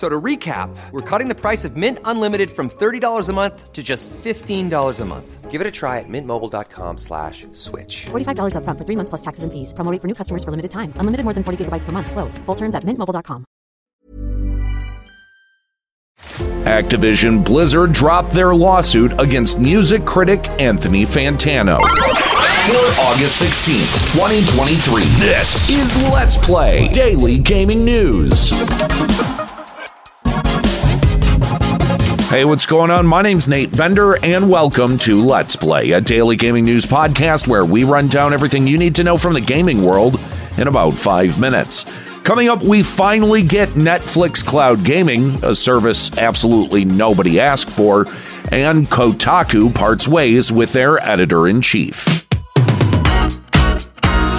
So to recap, we're cutting the price of Mint Unlimited from $30 a month to just $15 a month. Give it a try at mintmobile.com/switch. $45 up front for 3 months plus taxes and fees. Promo rate for new customers for limited time. Unlimited more than 40 gigabytes per month. Slows full terms at mintmobile.com. Activision Blizzard dropped their lawsuit against music critic Anthony Fantano. For August 16th, 2023, this is Let's Play Daily Gaming News. Hey, what's going on? My name's Nate Bender, and welcome to Let's Play, a daily gaming news podcast where we run down everything you need to know from the gaming world in about 5 minutes. Coming up, we finally get Netflix Cloud Gaming, a service absolutely nobody asked for, and Kotaku parts ways with their editor-in-chief.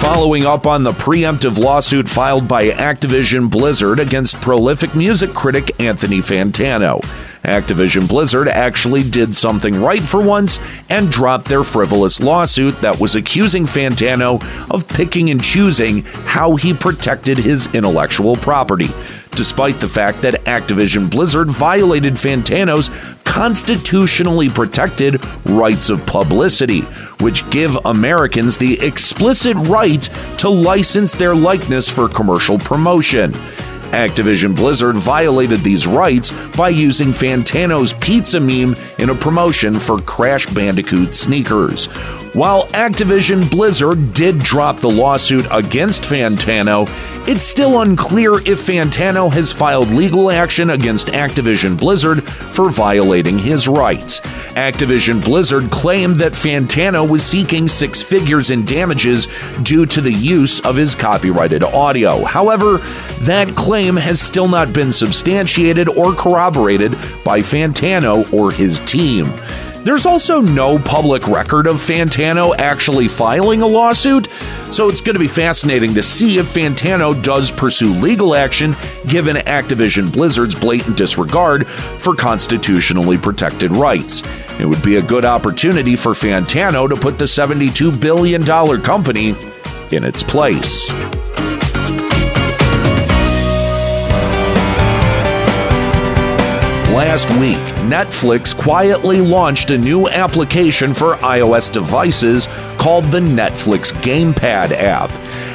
Following up on the preemptive lawsuit filed by Activision Blizzard against prolific music critic Anthony Fantano, Activision Blizzard actually did something right for once and dropped their frivolous lawsuit that was accusing Fantano of picking and choosing how he protected his intellectual property, despite the fact that Activision Blizzard violated Fantano's constitutionally protected rights of publicity, which give Americans the explicit right to license their likeness for commercial promotion. Activision Blizzard violated these rights by using Fantano's pizza meme in a promotion for Crash Bandicoot sneakers. While Activision Blizzard did drop the lawsuit against Fantano, it's still unclear if Fantano has filed legal action against Activision Blizzard for violating his rights. Activision Blizzard claimed that Fantano was seeking six figures in damages due to the use of his copyrighted audio. However, that claim has still not been substantiated or corroborated by Fantano or his team. There's also no public record of Fantano actually filing a lawsuit, so it's going to be fascinating to see if Fantano does pursue legal action given Activision Blizzard's blatant disregard for constitutionally protected rights. It would be a good opportunity for Fantano to put the $72 billion company in its place. Last week, Netflix quietly launched a new application for iOS devices called the Netflix Gamepad app.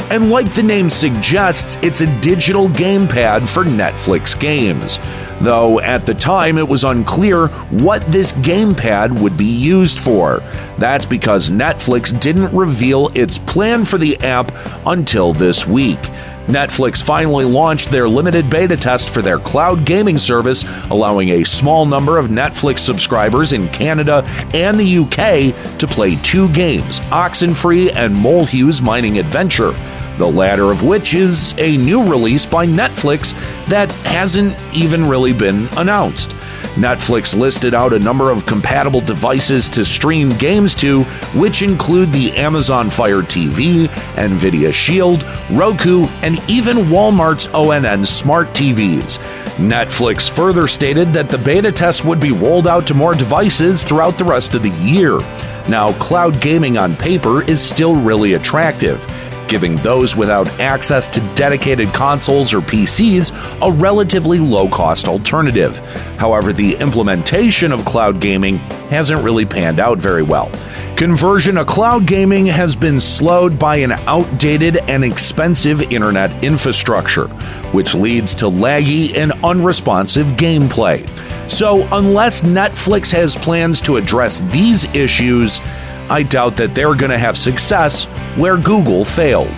And like the name suggests, it's a digital gamepad for Netflix games, though at the time it was unclear what this gamepad would be used for. That's because Netflix didn't reveal its plan for the app until this week. Netflix finally launched their limited beta test for their cloud gaming service, allowing a small number of Netflix subscribers in Canada and the UK to play 2 games, Oxenfree and Molehew's Mining Adventure, the latter of which is a new release by Netflix that hasn't even really been announced. Netflix listed out a number of compatible devices to stream games to, which include the Amazon Fire TV, Nvidia Shield, Roku, and even Walmart's ONN smart TVs. Netflix further stated that the beta test would be rolled out to more devices throughout the rest of the year. Now, cloud gaming on paper is still really attractive. giving those without access to dedicated consoles or PCs a relatively low-cost alternative. However, the implementation of cloud gaming hasn't really panned out very well. Conversion to cloud gaming has been slowed by an outdated and expensive internet infrastructure, which leads to laggy and unresponsive gameplay. So unless Netflix has plans to address these issues, I doubt that they're going to have success where Google failed.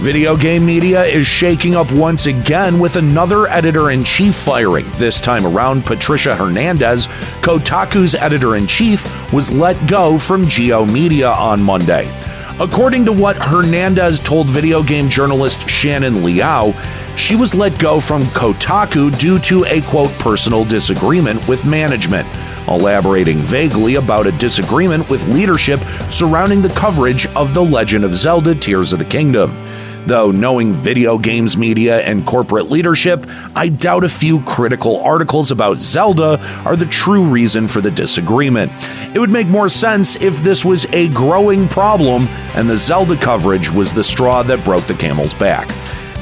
Video game media is shaking up once again with another editor-in-chief firing. This time around, Patricia Hernandez, Kotaku's editor-in-chief, was let go from G/O Media on Monday. According to what Hernandez told video game journalist Shannon Liao, she was let go from Kotaku due to a, quote, personal disagreement with management, elaborating vaguely about a disagreement with leadership surrounding the coverage of The Legend of Zelda Tears of the Kingdom. Though knowing video games media and corporate leadership, I doubt a few critical articles about Zelda are the true reason for the disagreement. It would make more sense if this was a growing problem and the Zelda coverage was the straw that broke the camel's back.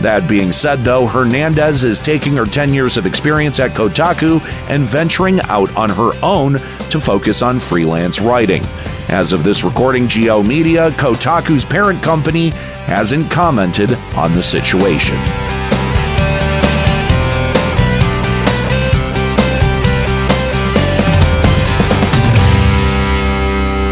That being said, though, Hernandez is taking her 10 years of experience at Kotaku and venturing out on her own to focus on freelance writing. As of this recording, G/O Media, Kotaku's parent company, hasn't commented on the situation.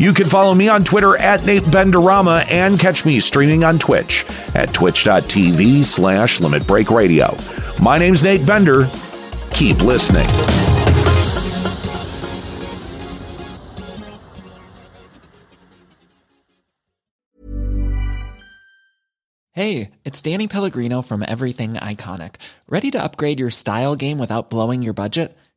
You can follow me on Twitter at Nate Benderama and catch me streaming on Twitch at twitch.tv/Limit Break Radio. My name's Nate Bender. Keep listening. Hey, it's Danny Pellegrino from Everything Iconic. Ready to upgrade your style game without blowing your budget?